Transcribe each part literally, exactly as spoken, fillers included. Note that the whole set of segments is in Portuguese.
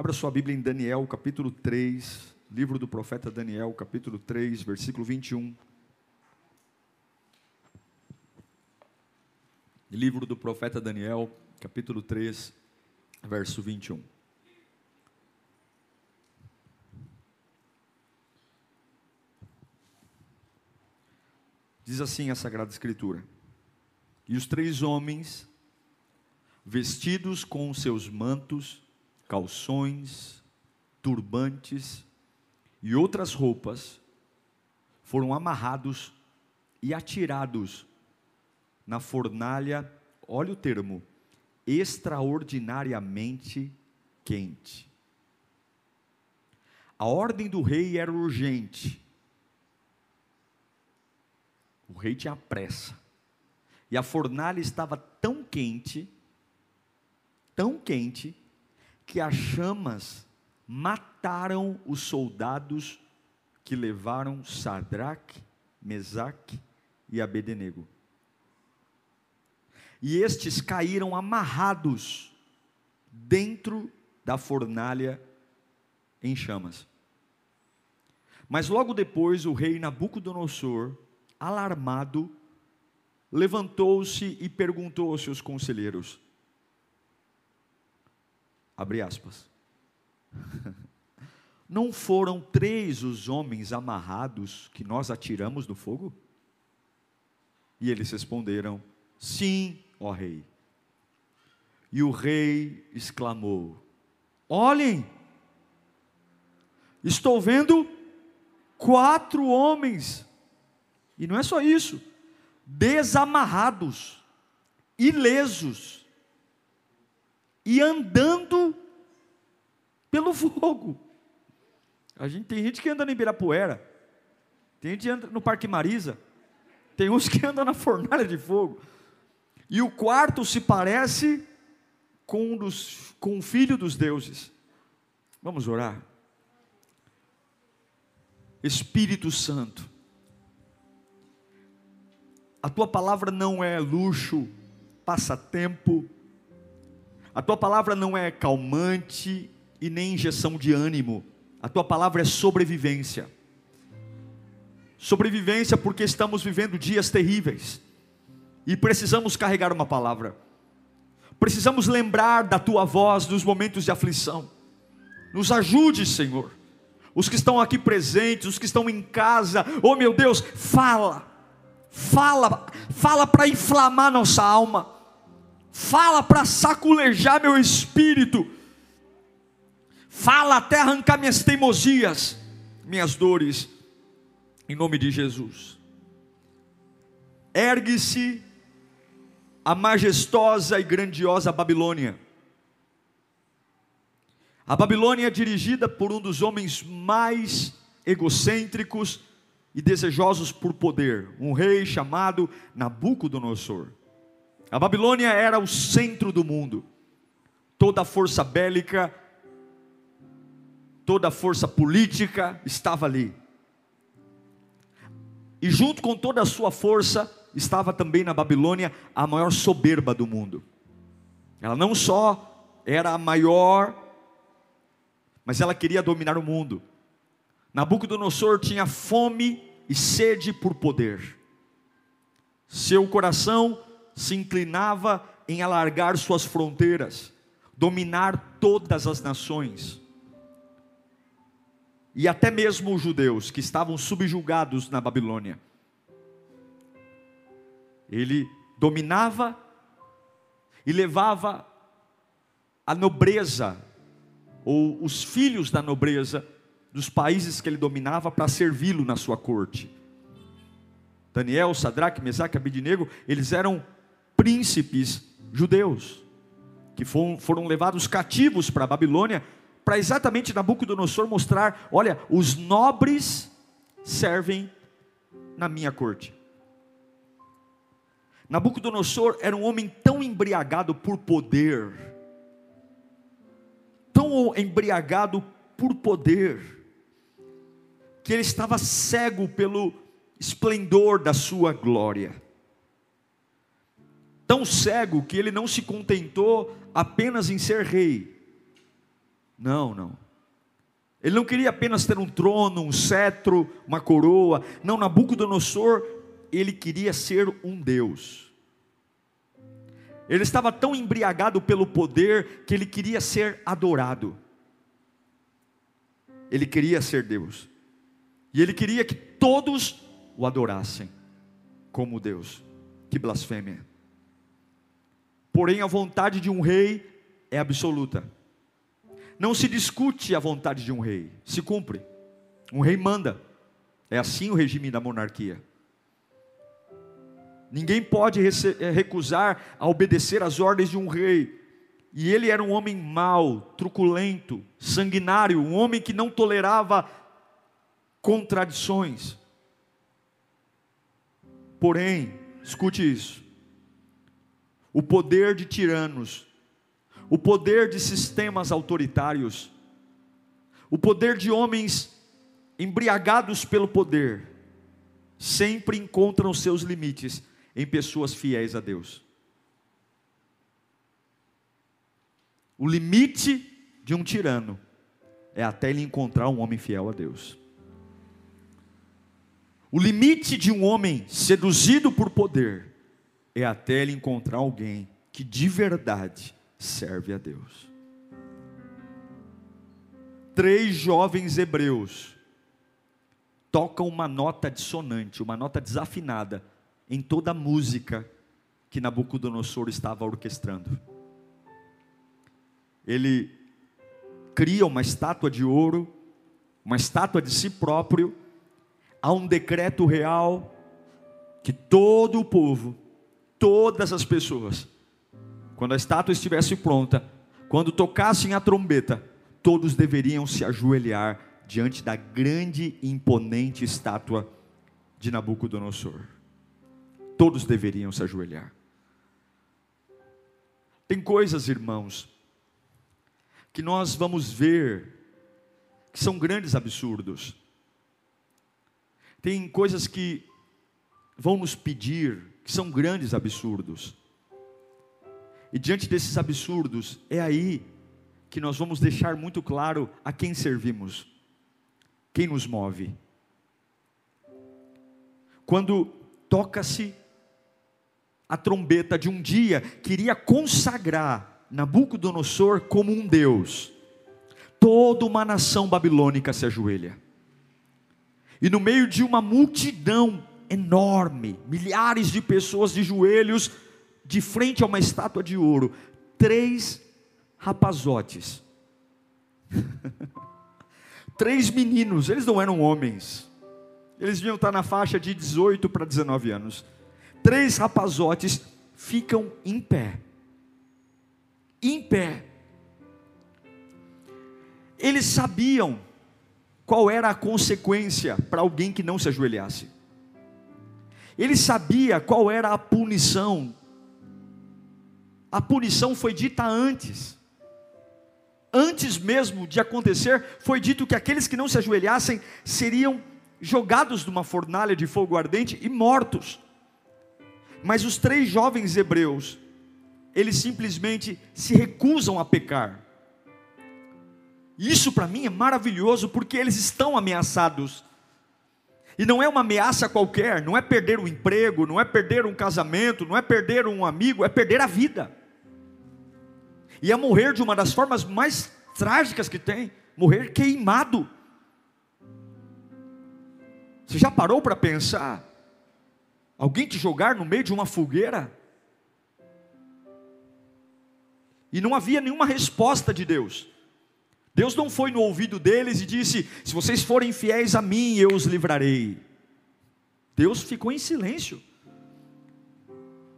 Abra sua Bíblia em Daniel, capítulo três, livro do profeta Daniel, capítulo três, versículo vinte e um. Livro do profeta Daniel, capítulo três, verso vinte e um. Diz assim a Sagrada Escritura: E os três homens, vestidos com seus mantos, calções, turbantes e outras roupas, foram amarrados e atirados na fornalha, olha o termo, extraordinariamente quente. A ordem do rei era urgente. O rei tinha pressa. E a fornalha estava tão quente, tão quente, que as chamas mataram os soldados que levaram Sadraque, Mesaque e Abednego. E estes caíram amarrados dentro da fornalha em chamas. Mas logo depois o rei Nabucodonosor, alarmado, levantou-se e perguntou aos seus conselheiros, abre aspas, não foram três os homens amarrados que nós atiramos no fogo? E eles responderam, sim, ó rei. E o rei exclamou, olhem, estou vendo quatro homens, e não é só isso, desamarrados, ilesos, e andando pelo fogo. A gente, tem gente que anda no Ibirapuera, tem gente que anda no Parque Marisa, tem uns que andam na fornalha de fogo, e o quarto se parece com um dos, com o filho dos deuses. Vamos orar. Espírito Santo, a tua palavra não é luxo, passatempo. A tua palavra não é calmante e nem injeção de ânimo. A tua palavra é sobrevivência. Sobrevivência porque estamos vivendo dias terríveis. E precisamos carregar uma palavra. Precisamos lembrar da tua voz nos momentos de aflição. Nos ajude, Senhor. Os que estão aqui presentes, os que estão em casa. Oh meu Deus, fala. Fala. Fala para inflamar nossa alma. Fala para saculejar meu espírito, fala até arrancar minhas teimosias, minhas dores, em nome de Jesus. Ergue-se a majestosa e grandiosa Babilônia, a Babilônia dirigida por um dos homens mais egocêntricos e desejosos por poder, um rei chamado Nabucodonosor. A Babilônia era o centro do mundo, toda a força bélica, toda a força política estava ali, e junto com toda a sua força, estava também na Babilônia a maior soberba do mundo. Ela não só era a maior, mas ela queria dominar o mundo. Nabucodonosor tinha fome e sede por poder, seu coração se inclinava em alargar suas fronteiras, dominar todas as nações, e até mesmo os judeus, que estavam subjugados na Babilônia. Ele dominava e levava a nobreza, ou os filhos da nobreza, dos países que ele dominava, para servi-lo na sua corte. Daniel, Sadraque, Mesaque, Abednego, eles eram príncipes judeus, que foram, foram levados cativos para a Babilônia, para exatamente Nabucodonosor mostrar: olha, os nobres servem na minha corte. Nabucodonosor era um homem tão embriagado por poder, tão embriagado por poder, que ele estava cego pelo esplendor da sua glória, tão cego que ele não se contentou apenas em ser rei. Não, não, ele não queria apenas ter um trono, um cetro, uma coroa. Não, Nabucodonosor, ele queria ser um Deus. Ele estava tão embriagado pelo poder que ele queria ser adorado. Ele queria ser Deus. E ele queria que todos o adorassem como Deus. Que blasfêmia! Porém, a vontade de um rei é absoluta. Não se discute a vontade de um rei, se cumpre. Um rei manda. É assim o regime da monarquia. Ninguém pode recusar a obedecer às ordens de um rei. E ele era um homem mau, truculento, sanguinário, um homem que não tolerava contradições. Porém, escute isso: o poder de tiranos, o poder de sistemas autoritários, o poder de homens embriagados pelo poder, sempre encontram seus limites em pessoas fiéis a Deus. O limite de um tirano é até ele encontrar um homem fiel a Deus. O limite de um homem seduzido por poder é até ele encontrar alguém que de verdade serve a Deus. Três jovens hebreus tocam uma nota dissonante, uma nota desafinada em toda a música que Nabucodonosor estava orquestrando. Ele cria uma estátua de ouro, uma estátua de si próprio. Há um decreto real que todo o povo, todas as pessoas, quando a estátua estivesse pronta, quando tocassem a trombeta, todos deveriam se ajoelhar diante da grande e imponente estátua de Nabucodonosor. Todos deveriam se ajoelhar. Tem coisas, irmãos, que nós vamos ver que são grandes absurdos. Tem coisas que vão nos pedir, que são grandes absurdos. E diante desses absurdos, é aí que nós vamos deixar muito claro a quem servimos, quem nos move. Quando toca-se a trombeta de um dia que iria consagrar Nabucodonosor como um Deus, toda uma nação babilônica se ajoelha. E no meio de uma multidão enorme, milhares de pessoas de joelhos, de frente a uma estátua de ouro, três rapazotes, três meninos, eles não eram homens, eles deviam estar na faixa de dezoito para dezenove anos, três rapazotes ficam em pé, em pé. Eles sabiam qual era a consequência para alguém que não se ajoelhasse. Ele sabia qual era a punição. A punição foi dita antes. Antes mesmo de acontecer, foi dito que aqueles que não se ajoelhassem seriam jogados numa fornalha de fogo ardente e mortos. Mas os três jovens hebreus, eles simplesmente se recusam a pecar. Isso para mim é maravilhoso, porque eles estão ameaçados, e não é uma ameaça qualquer, não é perder um emprego, não é perder um casamento, não é perder um amigo, é perder a vida, e é morrer de uma das formas mais trágicas que tem, morrer queimado. Você já parou para pensar, alguém te jogar no meio de uma fogueira? E não havia nenhuma resposta de Deus. Deus não foi no ouvido deles e disse: se vocês forem fiéis a mim, eu os livrarei. Deus ficou em silêncio.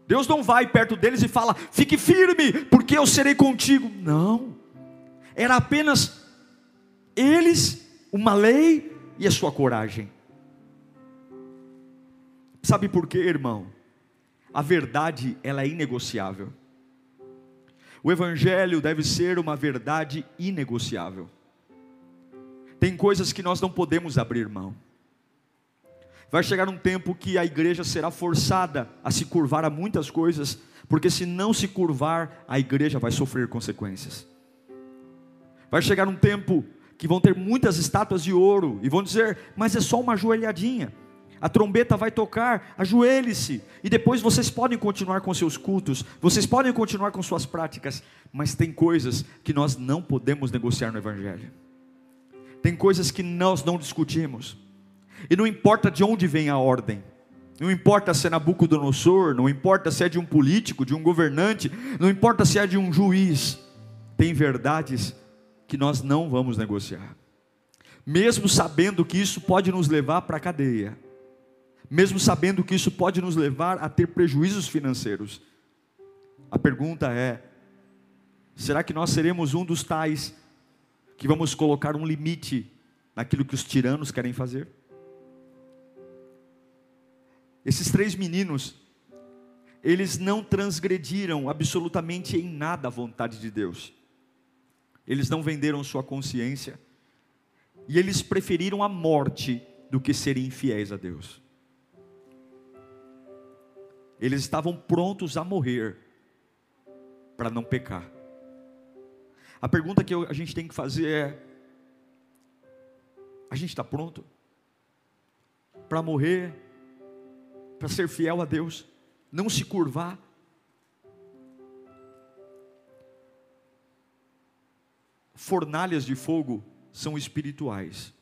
Deus não vai perto deles e fala: fique firme, porque eu serei contigo. Não, era apenas eles uma lei e a sua coragem. Sabe por quê, irmão? A verdade, ela é inegociável. O evangelho deve ser uma verdade inegociável. Tem coisas que nós não podemos abrir mão. Vai chegar um tempo que a igreja será forçada a se curvar a muitas coisas, porque se não se curvar, a igreja vai sofrer consequências. Vai chegar um tempo que vão ter muitas estátuas de ouro, e vão dizer, mas é só uma ajoelhadinha, a trombeta vai tocar, ajoelhe-se, e depois vocês podem continuar com seus cultos, vocês podem continuar com suas práticas, mas tem coisas que nós não podemos negociar no evangelho, tem coisas que nós não discutimos, e não importa de onde vem a ordem, não importa se é Nabucodonosor, não importa se é de um político, de um governante, não importa se é de um juiz, tem verdades que nós não vamos negociar, mesmo sabendo que isso pode nos levar para a cadeia, mesmo sabendo que isso pode nos levar a ter prejuízos financeiros. A pergunta é, será que nós seremos um dos tais que vamos colocar um limite naquilo que os tiranos querem fazer? Esses três meninos, eles não transgrediram absolutamente em nada a vontade de Deus. Eles não venderam sua consciência, e eles preferiram a morte do que serem infiéis a Deus. Eles estavam prontos a morrer para não pecar. A pergunta que a gente tem que fazer é, a gente está pronto para morrer, para ser fiel a Deus, não se curvar? Fornalhas de fogo são espirituais.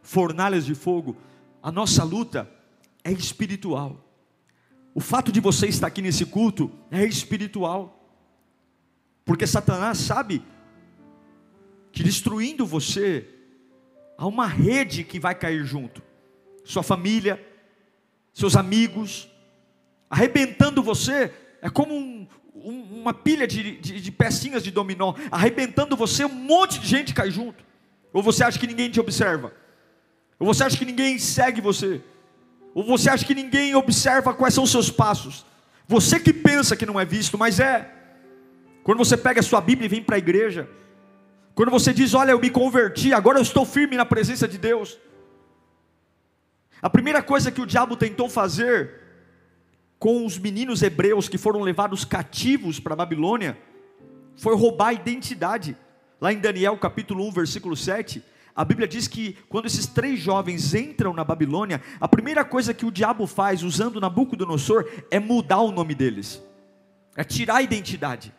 Fornalhas de fogo, a nossa luta é espiritual. O fato de você estar aqui nesse culto é espiritual, porque Satanás sabe que destruindo você, há uma rede que vai cair junto, sua família, seus amigos, arrebentando você, é como um, um, uma pilha de, de, de pecinhas de dominó, arrebentando você, um monte de gente cai junto, ou você acha que ninguém te observa, ou você acha que ninguém segue você, ou você acha que ninguém observa quais são os seus passos, você que pensa que não é visto, mas é. Quando você pega a sua Bíblia e vem para a igreja, quando você diz, olha, eu me converti, agora eu estou firme na presença de Deus, a primeira coisa que o diabo tentou fazer com os meninos hebreus que foram levados cativos para a Babilônia, foi roubar a identidade. Lá em Daniel capítulo um, versículo sete, a Bíblia diz que quando esses três jovens entram na Babilônia, a primeira coisa que o diabo faz, usando Nabucodonosor, é mudar o nome deles, é tirar a identidade,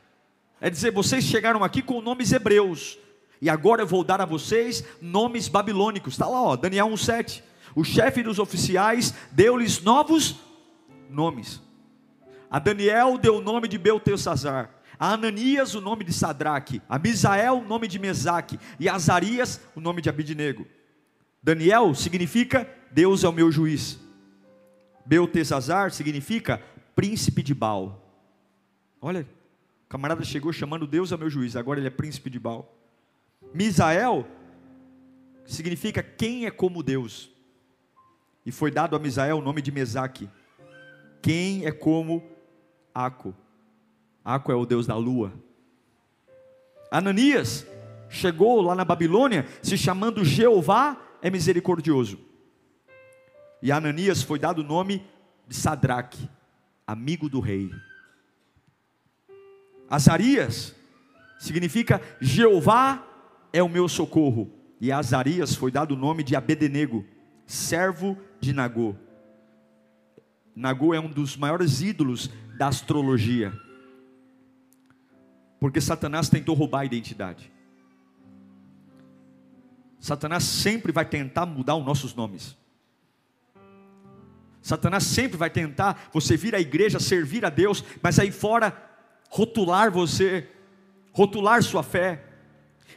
é dizer, vocês chegaram aqui com nomes hebreus, e agora eu vou dar a vocês nomes babilônicos. Está lá, ó, Daniel um, sete, o chefe dos oficiais deu-lhes novos nomes. A Daniel deu o nome de Beltesazar, a Ananias o nome de Sadraque, a Misael o nome de Mesaque, e a Azarias o nome de Abednego. Daniel significa Deus é o meu juiz. Beltesazar significa príncipe de Baal. Olha, o camarada chegou chamando Deus é o meu juiz, agora ele é príncipe de Baal. Misael significa quem é como Deus. E foi dado a Misael o nome de Mesaque, quem é como Aco. Aco é o deus da lua. Ananias chegou lá na Babilônia, se chamando Jeová é misericordioso, e a Ananias foi dado o nome de Sadraque, amigo do rei. Azarias significa Jeová é o meu socorro, e a Azarias foi dado o nome de Abednego, servo de Nagô. Nagô é um dos maiores ídolos da astrologia, porque Satanás tentou roubar a identidade. Satanás sempre vai tentar mudar os nossos nomes. Satanás sempre vai tentar você vir à igreja, servir a Deus, mas aí fora rotular você, rotular sua fé.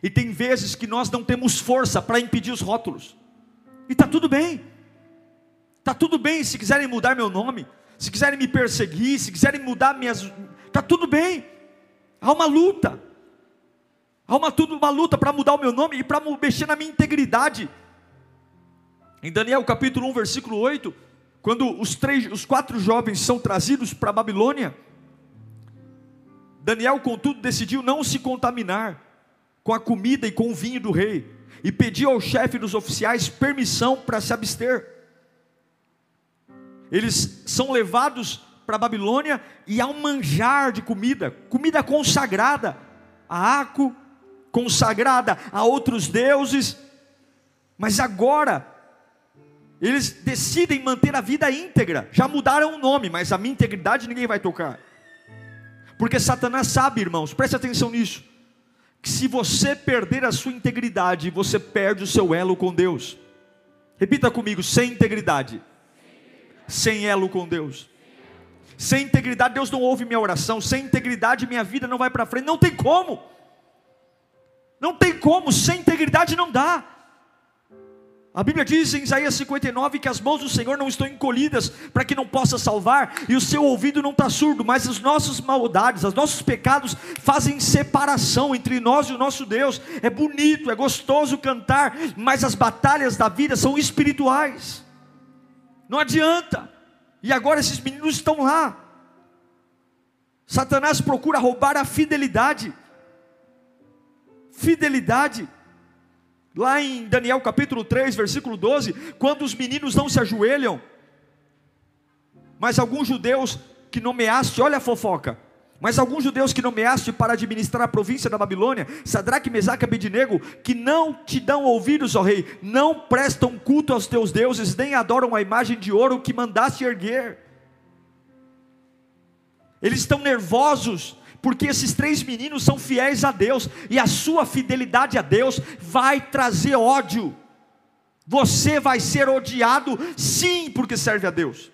E tem vezes que nós não temos força para impedir os rótulos. E está tudo bem, está tudo bem, se quiserem mudar meu nome, se quiserem me perseguir, se quiserem mudar minhas, está tudo bem, há uma luta, Há uma, tudo, uma luta para mudar o meu nome e para mexer na minha integridade. Em Daniel capítulo um, versículo oito, quando os, três, os quatro jovens são trazidos para a Babilônia, Daniel, contudo, decidiu não se contaminar com a comida e com o vinho do rei, e pediu ao chefe dos oficiais permissão para se abster. Eles são levados para a Babilônia, e há um manjar de comida, comida consagrada a Aco, consagrada a outros deuses, mas agora eles decidem manter a vida íntegra. Já mudaram o nome, mas a minha integridade ninguém vai tocar, porque Satanás sabe, irmãos, preste atenção nisso, que se você perder a sua integridade, você perde o seu elo com Deus. Repita comigo: sem integridade, sem elo com Deus. Sem integridade, Deus não ouve minha oração. Sem integridade, minha vida não vai para frente. Não tem como, não tem como, sem integridade não dá. A Bíblia diz em Isaías cinquenta e nove que as mãos do Senhor não estão encolhidas para que não possa salvar, e o seu ouvido não está surdo, mas as nossas maldades, os nossos pecados fazem separação entre nós e o nosso Deus. É bonito, é gostoso cantar, mas as batalhas da vida são espirituais, não adianta. E agora esses meninos estão lá, Satanás procura roubar a fidelidade, fidelidade. Lá em Daniel capítulo três, versículo doze, quando os meninos não se ajoelham, mas alguns judeus que nomeaste, olha a fofoca, mas alguns judeus que nomeaste para administrar a província da Babilônia, Sadraque, Mesaque e Abednego, que não te dão ouvidos, ó rei, não prestam culto aos teus deuses, nem adoram a imagem de ouro que mandaste erguer. Eles estão nervosos, porque esses três meninos são fiéis a Deus, e a sua fidelidade a Deus vai trazer ódio. Você vai ser odiado, sim, porque serve a Deus.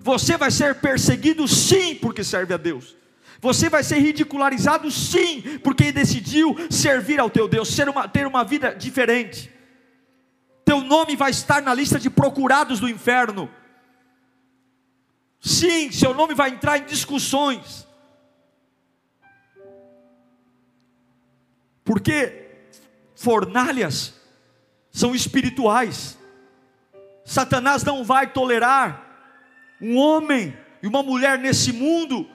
Você vai ser perseguido, sim, porque serve a Deus. Você vai ser ridicularizado, sim, porque decidiu servir ao teu Deus, ser uma, ter uma vida diferente. Teu nome vai estar na lista de procurados do inferno. Sim, seu nome vai entrar em discussões. Porque fornalhas são espirituais. Satanás não vai tolerar um homem e uma mulher nesse mundo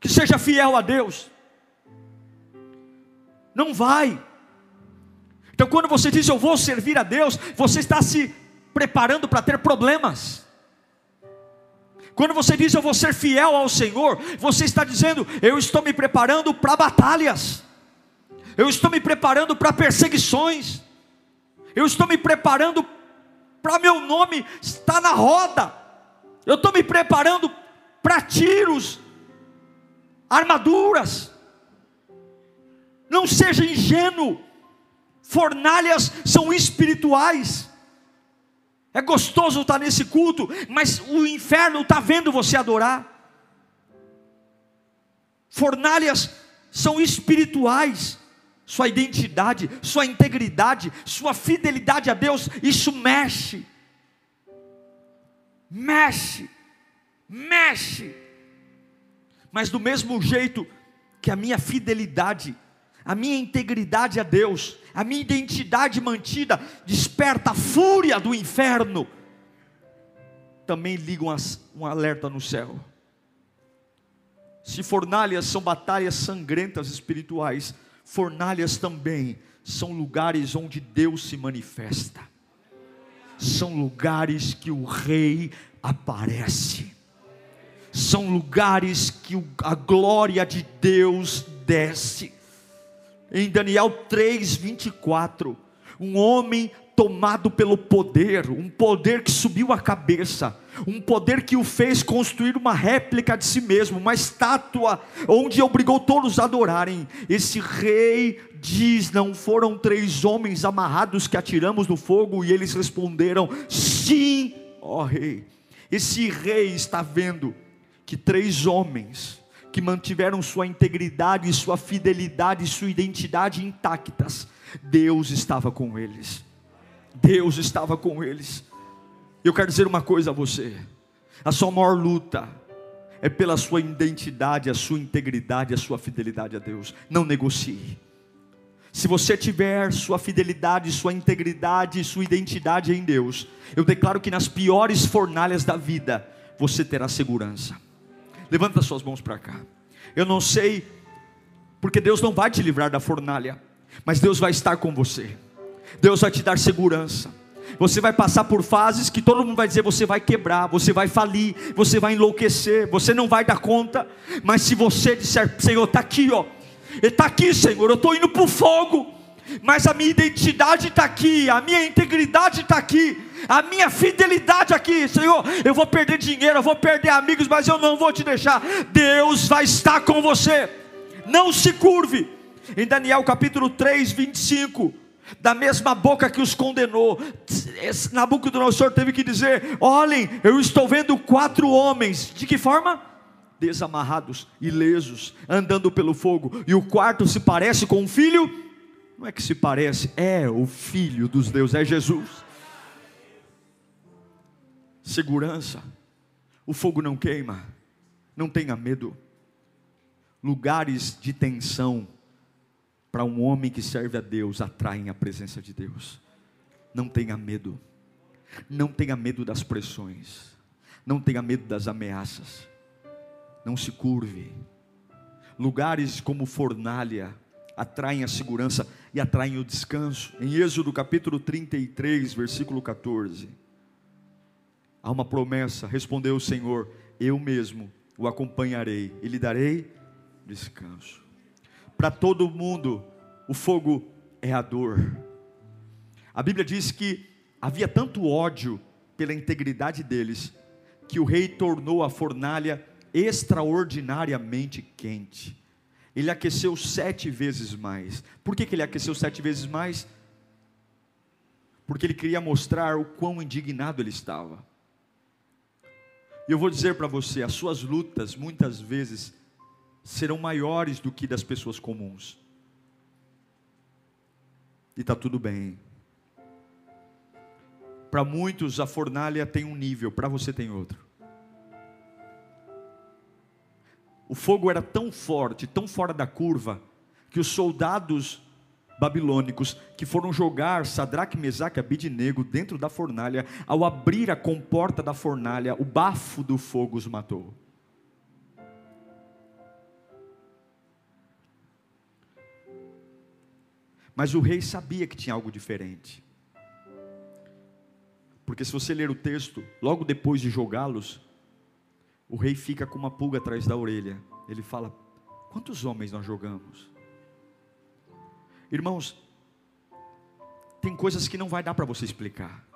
que seja fiel a Deus. Não vai. Então, quando você diz eu vou servir a Deus, você está se preparando para ter problemas. Quando você diz eu vou ser fiel ao Senhor, você está dizendo eu estou me preparando para batalhas. Eu estou me preparando para perseguições. Eu estou me preparando para meu nome estar na roda. Eu estou me preparando para tiros, armaduras. Não seja ingênuo. Fornalhas são espirituais. É gostoso estar nesse culto, mas o inferno está vendo você adorar. Fornalhas são espirituais. Sua identidade, sua integridade, sua fidelidade a Deus, isso mexe, mexe, mexe. Mas do mesmo jeito que a minha fidelidade, a minha integridade a Deus, a minha identidade mantida, desperta a fúria do inferno, também liga um alerta no céu. Se fornalhas são batalhas sangrentas espirituais, fornalhas também são lugares onde Deus se manifesta, são lugares que o rei aparece, são lugares que a glória de Deus desce. Em Daniel três, vinte e quatro, um homem tomado pelo poder, um poder que subiu a cabeça, um poder que o fez construir uma réplica de si mesmo, uma estátua, onde obrigou todos a adorarem. Esse rei diz: não foram três homens amarrados que atiramos no fogo? E eles responderam: sim, ó rei. Esse rei está vendo que três homens que mantiveram sua integridade, sua fidelidade, sua identidade intactas, Deus estava com eles, Deus estava com eles. Eu quero dizer uma coisa a você: a sua maior luta é pela sua identidade, a sua integridade, a sua fidelidade a Deus. Não negocie. Se você tiver sua fidelidade, sua integridade, sua identidade em Deus, eu declaro que nas piores fornalhas da vida, você terá segurança. Levanta suas mãos para cá. Eu não sei, porque Deus não vai te livrar da fornalha, mas Deus vai estar com você. Deus vai te dar segurança. Você vai passar por fases que todo mundo vai dizer, você vai quebrar, você vai falir, você vai enlouquecer, você não vai dar conta. Mas se você disser, Senhor, está aqui, ó, está aqui, Senhor, eu estou indo para o fogo, mas a minha identidade está aqui, a minha integridade está aqui, a minha fidelidade aqui, Senhor, eu vou perder dinheiro, eu vou perder amigos, mas eu não vou te deixar. Deus vai estar com você. Não se curve. Em Daniel capítulo três, vinte e cinco, da mesma boca que os condenou, Nabucodonosor teve que dizer, olhem, eu estou vendo quatro homens, de que forma? Desamarrados, ilesos, andando pelo fogo, e o quarto se parece com um filho, não é que se parece, é o filho dos deuses, é Jesus. Segurança, o fogo não queima, não tenha medo. Lugares de tensão, para um homem que serve a Deus, atraem a presença de Deus. Não tenha medo, não tenha medo das pressões, não tenha medo das ameaças, não se curve. Lugares como fornalha atraem a segurança e atraem o descanso. Em Êxodo capítulo trinta e três, versículo quatorze, há uma promessa, respondeu o Senhor, eu mesmo o acompanharei e lhe darei descanso. Para todo mundo, o fogo é a dor. A Bíblia diz que havia tanto ódio pela integridade deles, que o rei tornou a fornalha extraordinariamente quente. Ele aqueceu sete vezes mais. Por que que ele aqueceu sete vezes mais? Porque ele queria mostrar o quão indignado ele estava. E eu vou dizer para você, as suas lutas muitas vezes serão maiores do que das pessoas comuns, e está tudo bem. Para muitos a fornalha tem um nível, para você tem outro. O fogo era tão forte, tão fora da curva, que os soldados babilônicos que foram jogar Sadraque, Mesaque e Abednego dentro da fornalha, ao abrir a comporta da fornalha, o bafo do fogo os matou. Mas o rei sabia que tinha algo diferente, porque se você ler o texto, logo depois de jogá-los, o rei fica com uma pulga atrás da orelha. Ele fala, quantos homens nós jogamos? Irmãos, tem coisas que não vai dar para você explicar.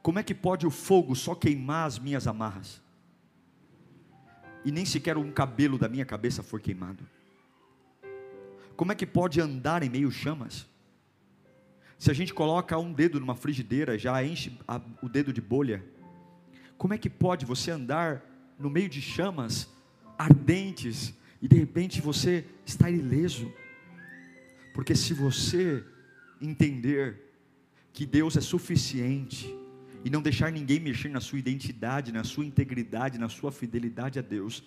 Como é que pode o fogo só queimar as minhas amarras? E nem sequer um cabelo da minha cabeça foi queimado. Como é que pode andar em meio chamas? Se a gente coloca um dedo numa frigideira, já enche a, o dedo de bolha. Como é que pode você andar no meio de chamas ardentes, e de repente você está ileso? Porque se você entender que Deus é suficiente, e não deixar ninguém mexer na sua identidade, na sua integridade, na sua fidelidade a Deus,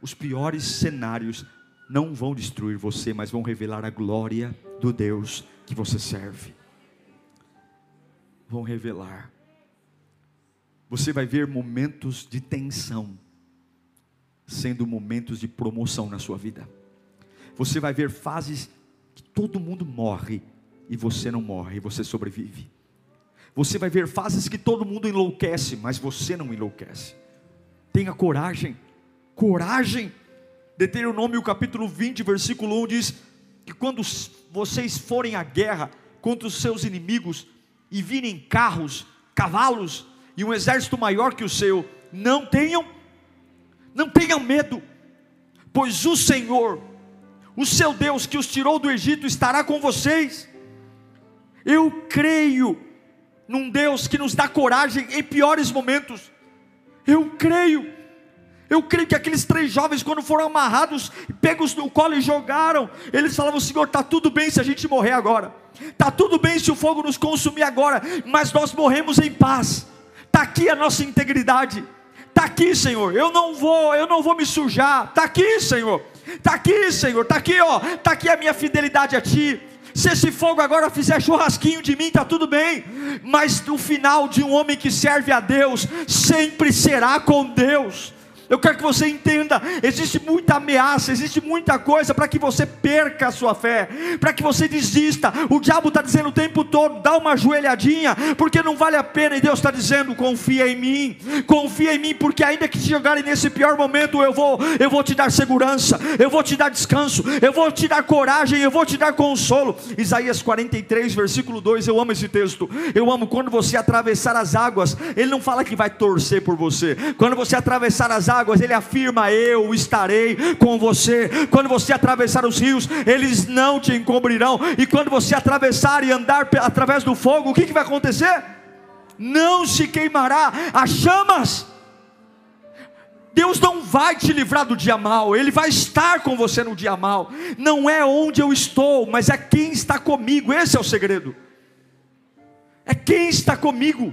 os piores cenários não vão destruir você, mas vão revelar a glória do Deus que você serve. Vão revelar. Você vai ver momentos de tensão sendo momentos de promoção na sua vida. Você vai ver fases que todo mundo morre e você não morre, você sobrevive. Você vai ver fases que todo mundo enlouquece, mas você não enlouquece. Tenha coragem, coragem. Deuteronômio capítulo vinte, versículo um diz que quando vocês forem à guerra contra os seus inimigos e virem carros, cavalos e um exército maior que o seu, não tenham, não tenham medo, pois o Senhor, o seu Deus que os tirou do Egito, estará com vocês. Eu creio num Deus que nos dá coragem em piores momentos. Eu creio. Eu creio que aqueles três jovens, quando foram amarrados, pegos no colo e jogaram, eles falavam, Senhor, está tudo bem se a gente morrer agora, está tudo bem se o fogo nos consumir agora, mas nós morremos em paz. Está aqui a nossa integridade, está aqui, Senhor, eu não vou, eu não vou me sujar, está aqui, Senhor, está aqui, Senhor, está aqui, ó, está aqui a minha fidelidade a Ti. Se esse fogo agora fizer churrasquinho de mim, está tudo bem, mas o final de um homem que serve a Deus sempre será com Deus. Eu quero que você entenda, existe muita ameaça, existe muita coisa para que você perca a sua fé, para que você desista. O diabo está dizendo o tempo todo, dá uma ajoelhadinha, porque não vale a pena, e Deus está dizendo, confia em mim, confia em mim, porque ainda que te jogarem nesse pior momento, eu vou, eu vou te dar segurança, eu vou te dar descanso, eu vou te dar coragem, eu vou te dar consolo. Isaías quarenta e três, versículo dois, eu amo esse texto, eu amo. Quando você atravessar as águas, ele não fala que vai torcer por você, quando você atravessar as águas, águas, ele afirma, eu estarei com você. Quando você atravessar os rios, eles não te encobrirão, e quando você atravessar e andar através do fogo, o que, que vai acontecer? Não se queimará, as chamas. Deus não vai te livrar do dia mal, Ele vai estar com você no dia mal. Não é onde eu estou, mas é quem está comigo, esse é o segredo, é quem está comigo.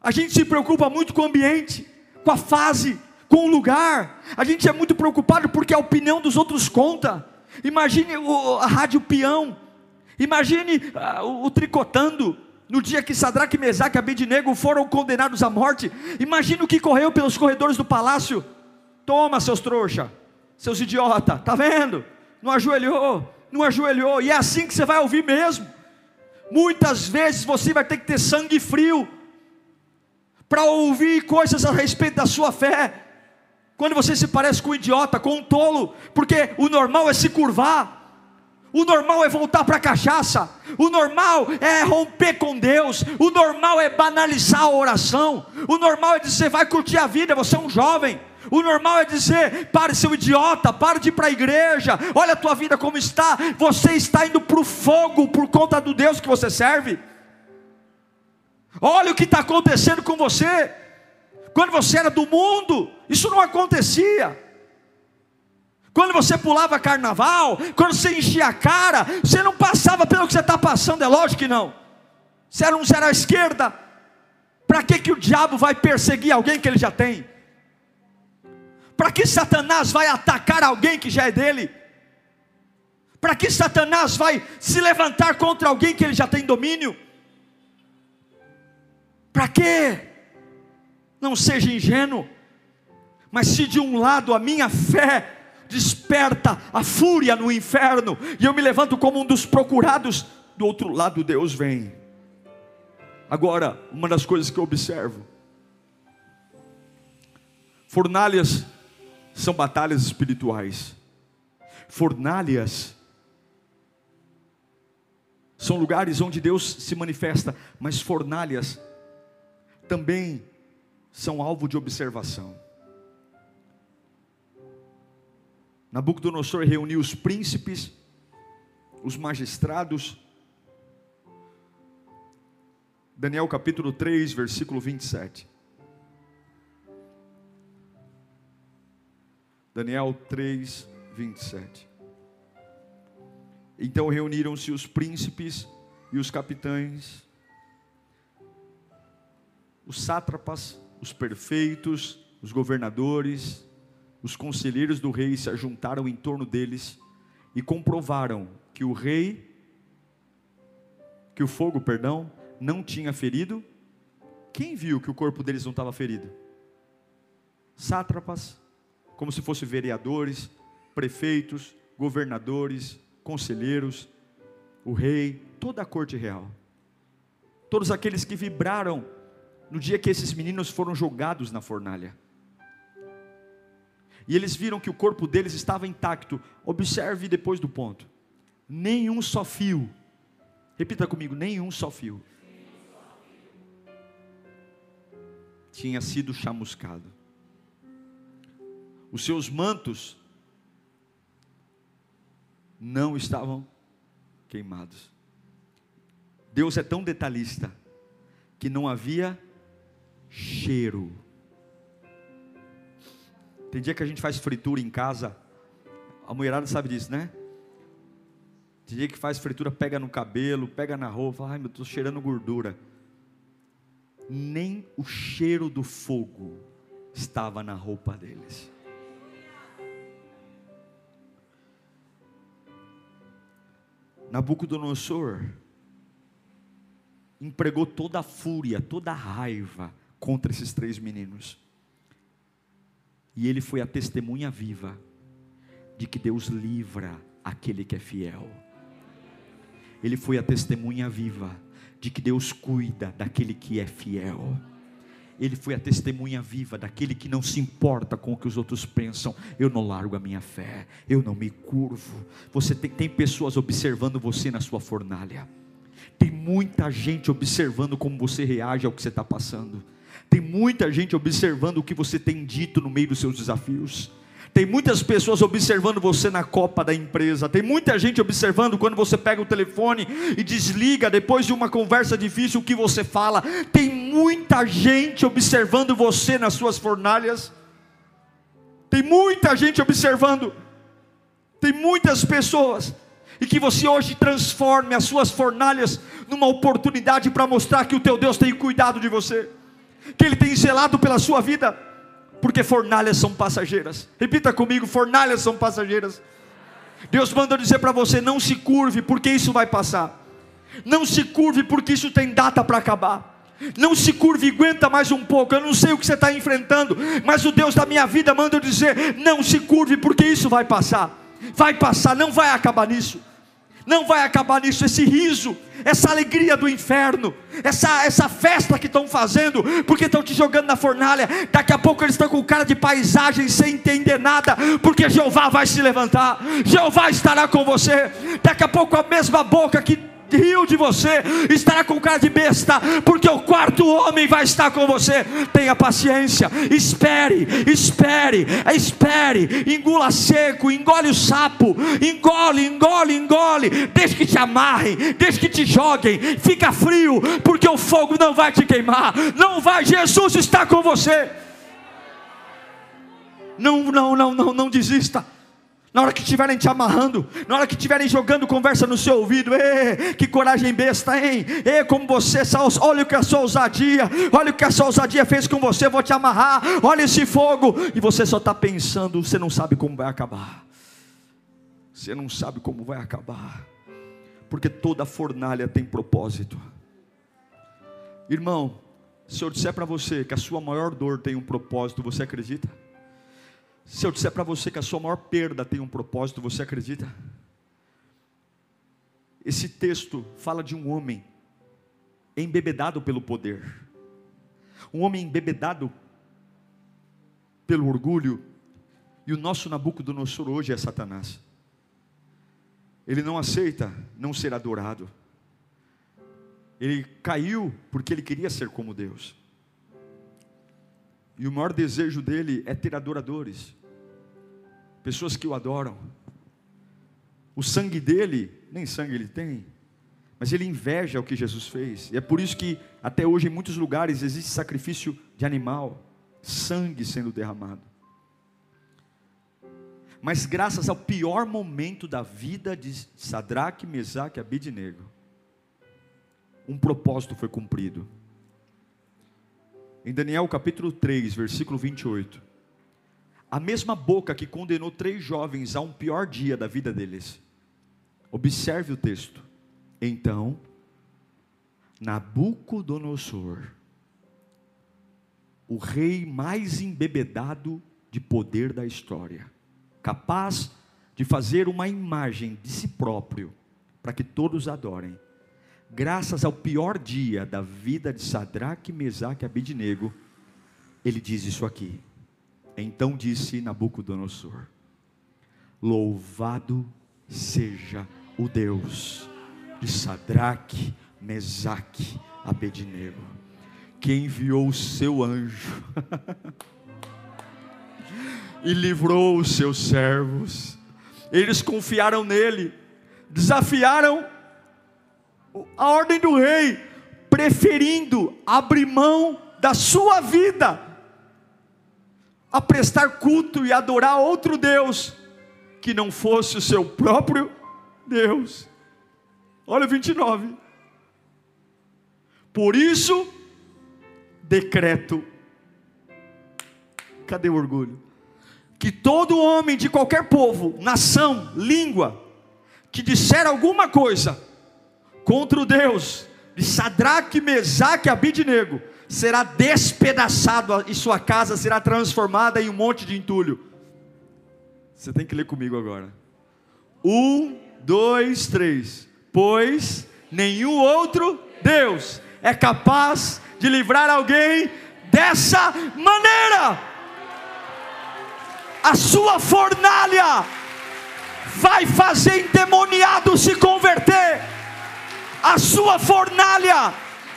A gente se preocupa muito com o ambiente, com a fase, com o lugar. A gente é muito preocupado porque a opinião dos outros conta. Imagine o, a rádio peão, imagine uh, o, o tricotando, no dia que Sadraque, Mesaque e Abednego foram condenados à morte. Imagine o que correu pelos corredores do palácio. Toma, seus trouxa, seus idiota, tá vendo? Não ajoelhou, não ajoelhou, e é assim que você vai ouvir mesmo. Muitas vezes você vai ter que ter sangue frio para ouvir coisas a respeito da sua fé, quando você se parece com um idiota, com um tolo, porque o normal é se curvar, o normal é voltar para a cachaça, o normal é romper com Deus, o normal é banalizar a oração, o normal é dizer, vai curtir a vida, você é um jovem. O normal é dizer, pare seu idiota, pare de ir para a igreja, olha a tua vida como está, você está indo para o fogo por conta do Deus que você serve. Olha o que está acontecendo com você. Quando você era do mundo, isso não acontecia. Quando você pulava carnaval, quando você enchia a cara, você não passava pelo que você está passando, é lógico que não. Você era um zero à esquerda. Para que, que o diabo vai perseguir alguém que ele já tem? Para que Satanás vai atacar alguém que já é dele? Para que Satanás vai se levantar contra alguém que ele já tem domínio? Para quê? Não seja ingênuo, mas se de um lado a minha fé desperta a fúria no inferno, e eu me levanto como um dos procurados, do outro lado Deus vem. Agora, uma das coisas que eu observo, fornalhas são batalhas espirituais, fornalhas são lugares onde Deus se manifesta, mas fornalhas também são alvo de observação. Nabucodonosor reuniu os príncipes, os magistrados. Daniel capítulo três, versículo vinte e sete. Daniel três, vinte e sete. Então reuniram-se os príncipes e os capitães, os sátrapas, os prefeitos, os governadores, os conselheiros do rei se ajuntaram em torno deles e comprovaram que o rei, que o fogo, perdão, não tinha ferido. Quem viu que o corpo deles não estava ferido? Sátrapas, como se fossem vereadores, prefeitos, governadores, conselheiros, o rei, toda a corte real, todos aqueles que vibraram no dia que esses meninos foram jogados na fornalha, e eles viram que o corpo deles estava intacto. Observe depois do ponto, nenhum só fio, repita comigo, nenhum só fio, tinha sido chamuscado, os seus mantos não estavam queimados. Deus é tão detalhista, que não havia cheiro. Tem dia que a gente faz fritura em casa, a mulherada sabe disso, né? Tem dia que faz fritura, pega no cabelo, pega na roupa, fala, ai, meu, estou cheirando gordura. nem o cheiro do fogo estava na roupa deles. Nabucodonosor empregou toda a fúria, toda a raiva contra esses três meninos. E ele foi a testemunha viva de que Deus livra aquele que é fiel. Ele foi a testemunha viva de que Deus cuida daquele que é fiel. Ele foi a testemunha viva daquele que não se importa com o que os outros pensam. Eu não largo a minha fé, eu não me curvo. Você tem, tem pessoas observando você na sua fornalha. Tem muita gente observando como você reage ao que você está passando. Tem muita gente observando o que você tem dito no meio dos seus desafios. Tem muitas pessoas observando você na copa da empresa. Tem muita gente observando quando você pega o telefone e desliga depois de uma conversa difícil o que você fala. Tem muita gente observando você nas suas fornalhas. Tem muita gente observando. Tem muitas pessoas. E que você hoje transforme as suas fornalhas numa oportunidade para mostrar que o teu Deus tem cuidado de você, que Ele tem zelado pela sua vida, porque fornalhas são passageiras. Repita comigo: fornalhas são passageiras. Deus manda dizer para você: não se curve, porque isso vai passar. Não se curve, porque isso tem data para acabar. Não se curve, aguenta mais um pouco. Eu não sei o que você está enfrentando, mas o Deus da minha vida manda eu dizer: não se curve, porque isso vai passar. Vai passar, não vai acabar nisso. Não vai acabar nisso, esse riso, essa alegria do inferno, essa, essa festa que estão fazendo, porque estão te jogando na fornalha. Daqui a pouco eles estão com cara de paisagem, sem entender nada, porque Jeová vai se levantar, Jeová estará com você. Daqui a pouco a mesma boca que riu de você estará com cara de besta, porque o quarto homem vai estar com você. Tenha paciência, espere, espere, espere, engula seco, engole o sapo, engole, engole, engole, deixa que te amarrem, deixa que te joguem, fica frio, porque o fogo não vai te queimar, não vai, Jesus está com você. Não, não, não, não, não desista. Na hora que estiverem te amarrando, na hora que estiverem jogando conversa no seu ouvido, ê, que coragem besta, hein? Ê, como você, olha o que a sua ousadia, olha o que a sua ousadia fez com você, vou te amarrar, olha esse fogo. E você só está pensando, você não sabe como vai acabar. Você não sabe como vai acabar. Porque toda fornalha tem propósito. Irmão, se eu disser para você que a sua maior dor tem um propósito, você acredita? Se eu disser para você que a sua maior perda tem um propósito, você acredita? Esse texto fala de um homem embebedado pelo poder. Um homem embebedado pelo orgulho. E o nosso Nabucodonosor hoje é Satanás. Ele não aceita não ser adorado. Ele caiu porque ele queria ser como Deus. E o maior desejo dele é ter adoradores, pessoas que o adoram. O sangue dele, nem sangue ele tem, mas ele inveja o que Jesus fez. E é por isso que até hoje em muitos lugares existe sacrifício de animal, sangue sendo derramado. Mas graças ao pior momento da vida de Sadraque, Mesaque e Abednego, um propósito foi cumprido. Em Daniel capítulo três, versículo vinte e oito, a mesma boca que condenou três jovens a um pior dia da vida deles, observe o texto: então Nabucodonosor, o rei mais embebedado de poder da história, capaz de fazer uma imagem de si próprio, para que todos adorem, graças ao pior dia da vida de Sadraque, Mesaque e Abednego, ele diz isso aqui: então disse Nabucodonosor, louvado seja o Deus de Sadraque, Mesaque e Abednego, que enviou o seu anjo e livrou os seus servos. Eles confiaram nele, desafiaram a ordem do rei, preferindo abrir mão da sua vida a prestar culto e adorar outro Deus que não fosse o seu próprio Deus. Olha o vinte e nove. Por isso decreto. Cadê o orgulho? Que todo homem de qualquer povo, nação, língua, que disser alguma coisa contra o Deus de Sadraque, Mesaque e Abednego, será despedaçado e sua casa será transformada em um monte de entulho. Você tem que ler comigo agora. Um, dois, três. Pois nenhum outro Deus é capaz de livrar alguém dessa maneira. A sua fornalha vai fazer endemoniado se converter. A sua fornalha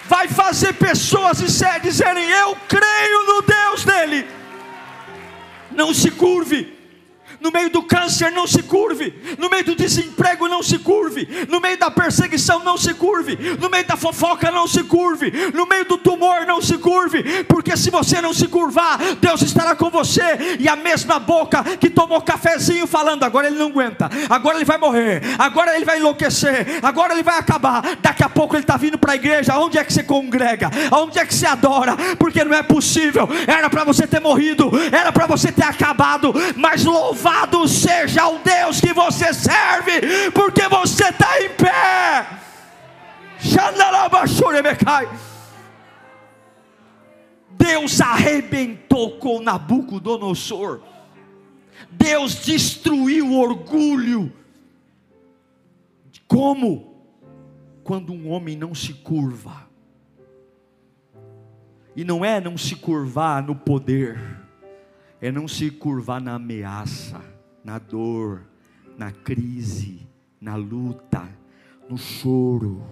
vai fazer pessoas dizerem: eu creio no Deus dele. Não se curve. No meio do câncer não se curve, no meio do desemprego não se curve, no meio da perseguição não se curve, no meio da fofoca não se curve, no meio do tumor não se curve, porque se você não se curvar, Deus estará com você. E a mesma boca que tomou cafezinho falando: agora ele não aguenta, agora ele vai morrer, agora ele vai enlouquecer, agora ele vai acabar, daqui a pouco ele está vindo para a igreja. Onde é que você congrega? Onde é que você adora? Porque não é possível, era para você ter morrido, era para você ter acabado, mas louva Louvado seja o Deus que você serve, porque você está em pé. Deus arrebentou com Nabucodonosor. Deus destruiu o orgulho. Como? Quando um homem não se curva. E não é não se curvar no poder, é não se curvar na ameaça, na dor, na crise, na luta, no choro.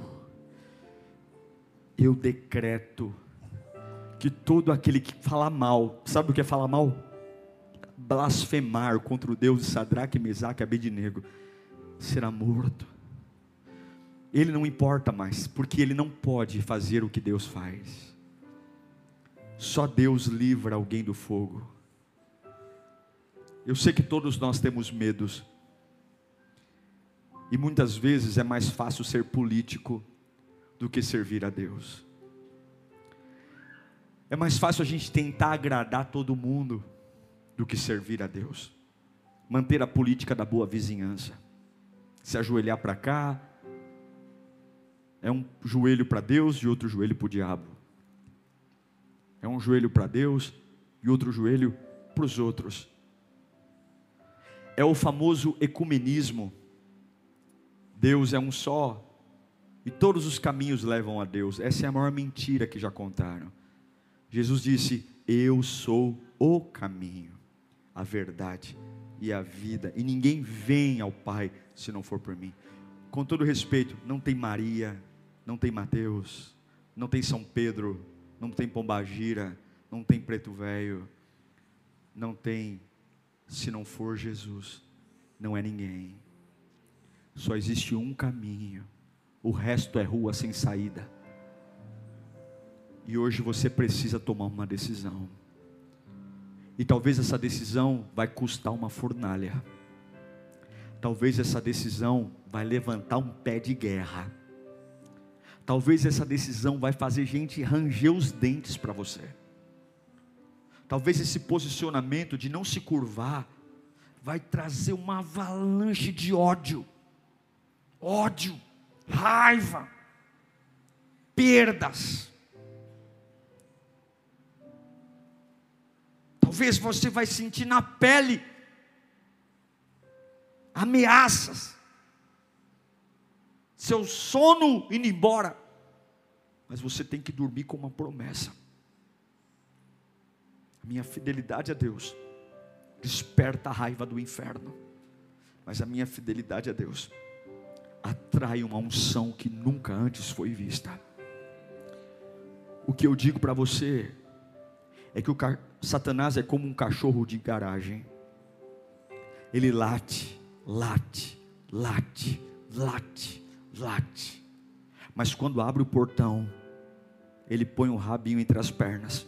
Eu decreto que todo aquele que fala mal, sabe o que é falar mal? Blasfemar contra o Deus de Sadraque, Mesaque e Abednego, será morto. Ele não importa mais, porque ele não pode fazer o que Deus faz. Só Deus livra alguém do fogo. Eu sei que todos nós temos medos, e muitas vezes é mais fácil ser político do que servir a Deus. É mais fácil a gente tentar agradar todo mundo do que servir a Deus, manter a política da boa vizinhança, se ajoelhar para cá, é um joelho para Deus e outro joelho para o diabo, é um joelho para Deus e outro joelho para os outros. É o famoso ecumenismo. Deus é um só, e todos os caminhos levam a Deus. Essa é a maior mentira que já contaram. Jesus disse: eu sou o caminho, a verdade e a vida, e ninguém vem ao Pai se não for por mim. Com todo respeito, não tem Maria, não tem Mateus, não tem São Pedro, não tem Pombagira, não tem Preto Velho, não tem... se não for Jesus, não é ninguém. Só existe um caminho, o resto é rua sem saída. E hoje você precisa tomar uma decisão, e talvez essa decisão vai custar uma fornalha, talvez essa decisão vai levantar um pé de guerra, talvez essa decisão vai fazer gente ranger os dentes para você. Talvez esse posicionamento de não se curvar vai trazer uma avalanche de ódio, ódio, raiva, perdas. Talvez você vai sentir na pele ameaças, seu sono indo embora, mas você tem que dormir com uma promessa: minha fidelidade a Deus desperta a raiva do inferno, mas a minha fidelidade a Deus atrai uma unção que nunca antes foi vista. O que eu digo para você é que o Satanás é como um cachorro de garagem. Ele late, late, late, late, late, mas quando abre o portão, ele põe o rabinho entre as pernas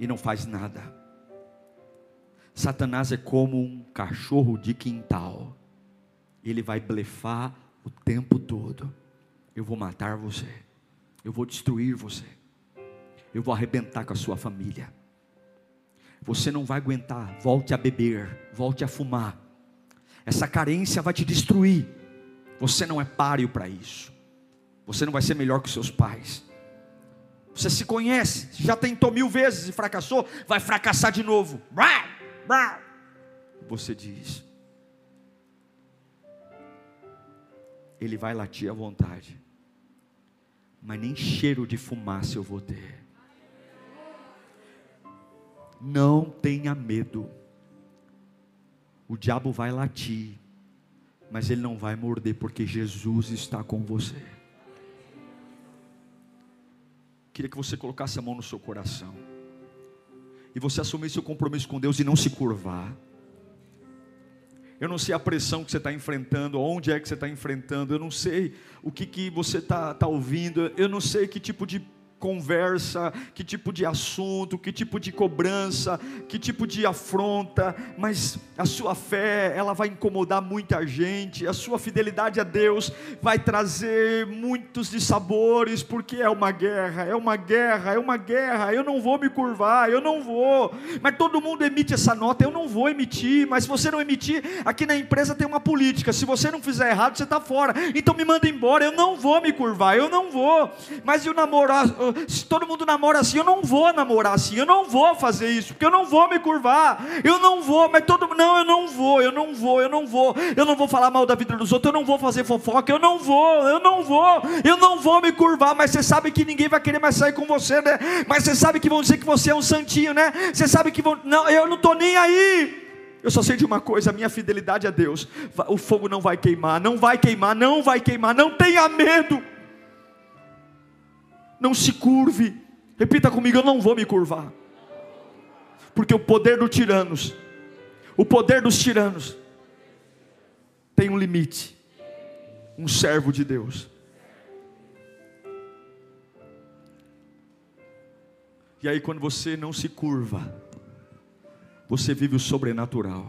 e não faz nada. Satanás é como um cachorro de quintal. Ele vai blefar o tempo todo. Eu vou matar você, eu vou destruir você, eu vou arrebentar com a sua família. Você não vai aguentar, volte a beber, volte a fumar. Essa carência vai te destruir. Você não é páreo para isso. Você não vai ser melhor que seus pais. Você se conhece, já tentou mil vezes e fracassou, vai fracassar de novo. Você diz, ele vai latir à vontade, mas nem cheiro de fumaça eu vou ter. Não tenha medo. O diabo vai latir, mas ele não vai morder, porque Jesus está com você. Queria que você colocasse a mão no seu coração e você assumisse seu compromisso com Deus e não se curvar. Eu não sei a pressão que você está enfrentando, onde é que você está enfrentando, eu não sei o que, que você está tá ouvindo, eu não sei que tipo de conversa, que tipo de assunto, que tipo de cobrança, que tipo de afronta, mas a sua fé, ela vai incomodar muita gente, a sua fidelidade a Deus vai trazer muitos dissabores, porque é uma guerra, é uma guerra, é uma guerra, eu não vou me curvar, eu não vou, mas todo mundo emite essa nota, eu não vou emitir, mas se você não emitir, aqui na empresa tem uma política, se você não fizer errado, você está fora, então me manda embora, eu não vou me curvar, eu não vou, mas e o namorado? Se todo mundo namora assim, eu não vou namorar assim, eu não vou fazer isso, porque eu não vou me curvar, eu não vou, mas todo mundo, não, eu não vou, eu não vou, eu não vou, eu não vou falar mal da vida dos outros, eu não vou fazer fofoca, eu não vou, eu não vou, eu não vou me curvar, mas você sabe que ninguém vai querer mais sair com você, né? Mas você sabe que vão dizer que você é um santinho, né? Você sabe que vão, não, eu não estou nem aí. Eu só sei de uma coisa, a minha fidelidade a Deus, o fogo não vai queimar, não vai queimar, não vai queimar, não tenha medo. Não se curve, repita comigo, eu não vou me curvar, porque o poder dos tiranos, o poder dos tiranos, tem um limite, um servo de Deus, e aí quando você não se curva, você vive o sobrenatural,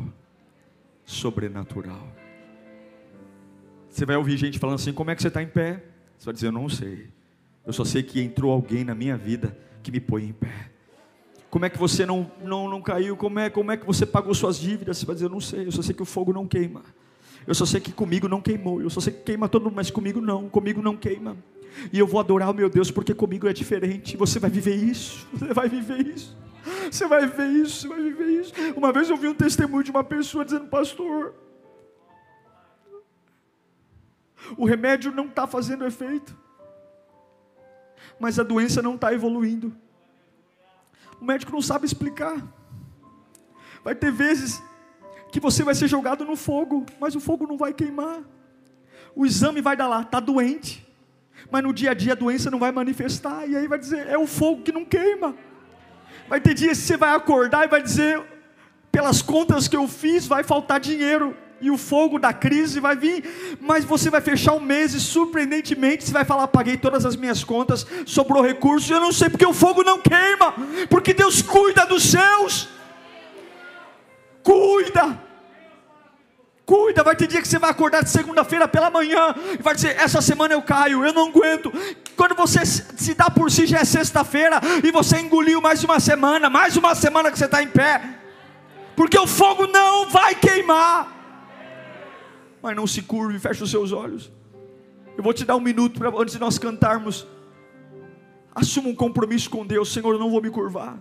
sobrenatural, você vai ouvir gente falando assim, como é que você está em pé? Você vai dizer, eu não sei, eu só sei que entrou alguém na minha vida que me põe em pé. Como é que você não, não, não caiu? Como é, como é que você pagou suas dívidas? Você vai dizer, eu não sei, eu só sei que o fogo não queima. Eu só sei que comigo não queimou. Eu só sei que queima todo mundo, mas comigo não, comigo não queima. E eu vou adorar o meu Deus, porque comigo é diferente. Você vai viver isso, você vai viver isso. Você vai viver isso, você vai viver isso. Uma vez eu vi um testemunho de uma pessoa dizendo, pastor, o remédio não está fazendo efeito, mas a doença não está evoluindo, o médico não sabe explicar, vai ter vezes que você vai ser jogado no fogo, mas o fogo não vai queimar, o exame vai dar lá, está doente, mas no dia a dia a doença não vai manifestar, e aí vai dizer, é o fogo que não queima, vai ter dias que você vai acordar e vai dizer, pelas contas que eu fiz vai faltar dinheiro, e o fogo da crise vai vir, mas você vai fechar um mês e surpreendentemente você vai falar, paguei todas as minhas contas, sobrou recurso, eu não sei porque o fogo não queima, porque Deus cuida dos seus, cuida, cuida, vai ter dia que você vai acordar de segunda-feira pela manhã, e vai dizer, essa semana eu caio, eu não aguento, quando você se dá por si já é sexta-feira, e você engoliu mais uma semana, mais uma semana que você está em pé, porque o fogo não vai queimar, mas não se curve, feche os seus olhos, eu vou te dar um minuto, pra, antes de nós cantarmos, assuma um compromisso com Deus, Senhor, eu não vou me curvar,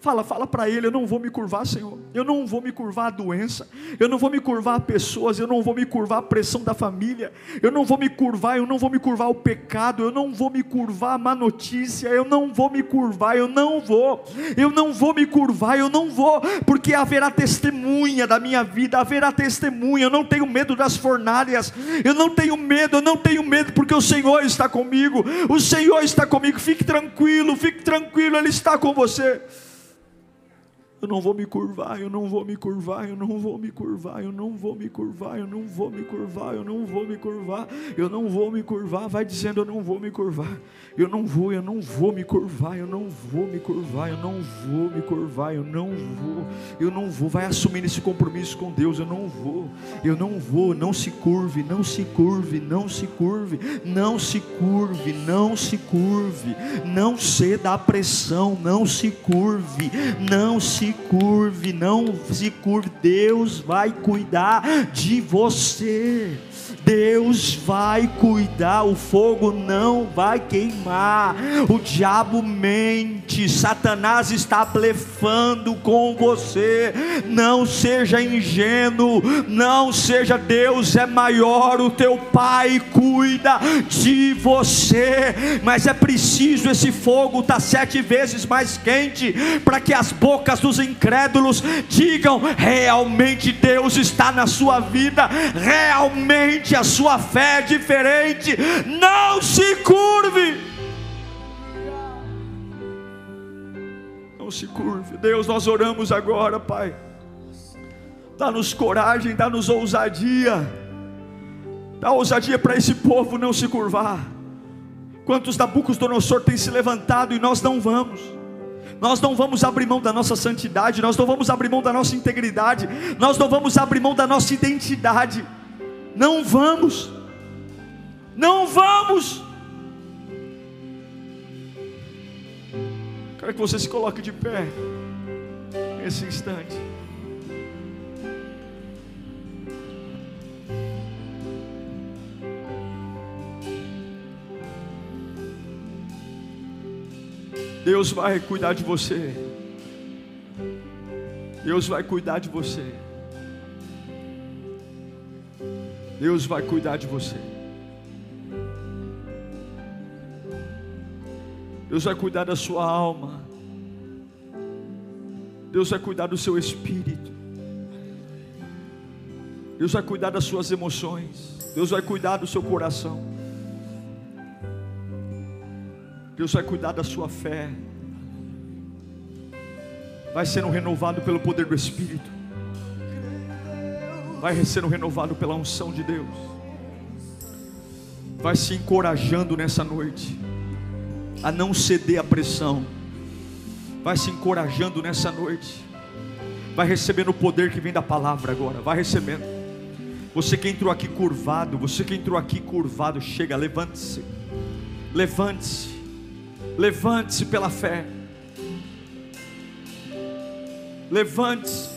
fala, fala para Ele, eu não vou me curvar, Senhor, eu não vou me curvar a doença, eu não vou me curvar a pessoas, eu não vou me curvar a pressão da família, eu não vou me curvar, eu não vou me curvar ao pecado, eu não vou me curvar a má notícia, eu não vou me curvar, eu não vou, eu não vou me curvar, eu não vou, porque haverá testemunha da minha vida, haverá testemunha, eu não tenho medo das fornalhas, eu não tenho medo, eu não tenho medo, porque o Senhor está comigo, o Senhor está comigo, fique tranquilo, fique tranquilo, Ele está com você, eu não vou me curvar, eu não vou me curvar, eu não vou me curvar, eu não vou me curvar, eu não vou me curvar, eu não vou me curvar, eu não vou me curvar, vai dizendo, eu não vou me curvar, eu não vou, eu não vou me curvar, eu não vou me curvar, eu não vou me curvar, eu não vou, eu não vou, vai assumindo esse compromisso com Deus, eu não vou, eu não vou, não se curve, não se curve, não se curve, não se curve, não se curve, não ceda à pressão, não se curve, não se curve, não se curve, Deus vai cuidar de você, Deus vai cuidar, o fogo não vai queimar, o diabo mente, Satanás está blefando com você, não seja ingênuo, não seja, Deus é maior, o teu Pai cuida de você, mas é preciso esse fogo estar sete vezes mais quente, para que as bocas dos incrédulos digam, realmente Deus está na sua vida, realmente a sua fé é diferente, não se curve, não se curve, Deus, nós oramos agora, Pai, dá-nos coragem, dá-nos ousadia, dá ousadia para esse povo não se curvar, quantos Nabucodonosor tem se levantado e nós não vamos, nós não vamos abrir mão da nossa santidade, nós não vamos abrir mão da nossa integridade, nós não vamos abrir mão da nossa identidade, não vamos, não vamos, quero que você se coloque de pé, nesse instante, Deus vai cuidar de você, Deus vai cuidar de você, Deus vai cuidar de você, Deus vai cuidar da sua alma, Deus vai cuidar do seu espírito, Deus vai cuidar das suas emoções, Deus vai cuidar do seu coração, Deus vai cuidar da sua fé, vai sendo renovado pelo poder do Espírito, vai sendo renovado pela unção de Deus, vai se encorajando nessa noite, a não ceder à pressão, vai se encorajando nessa noite, vai recebendo o poder que vem da palavra agora, vai recebendo, você que entrou aqui curvado, você que entrou aqui curvado, chega, levante-se, levante-se, levante-se pela fé, levante-se,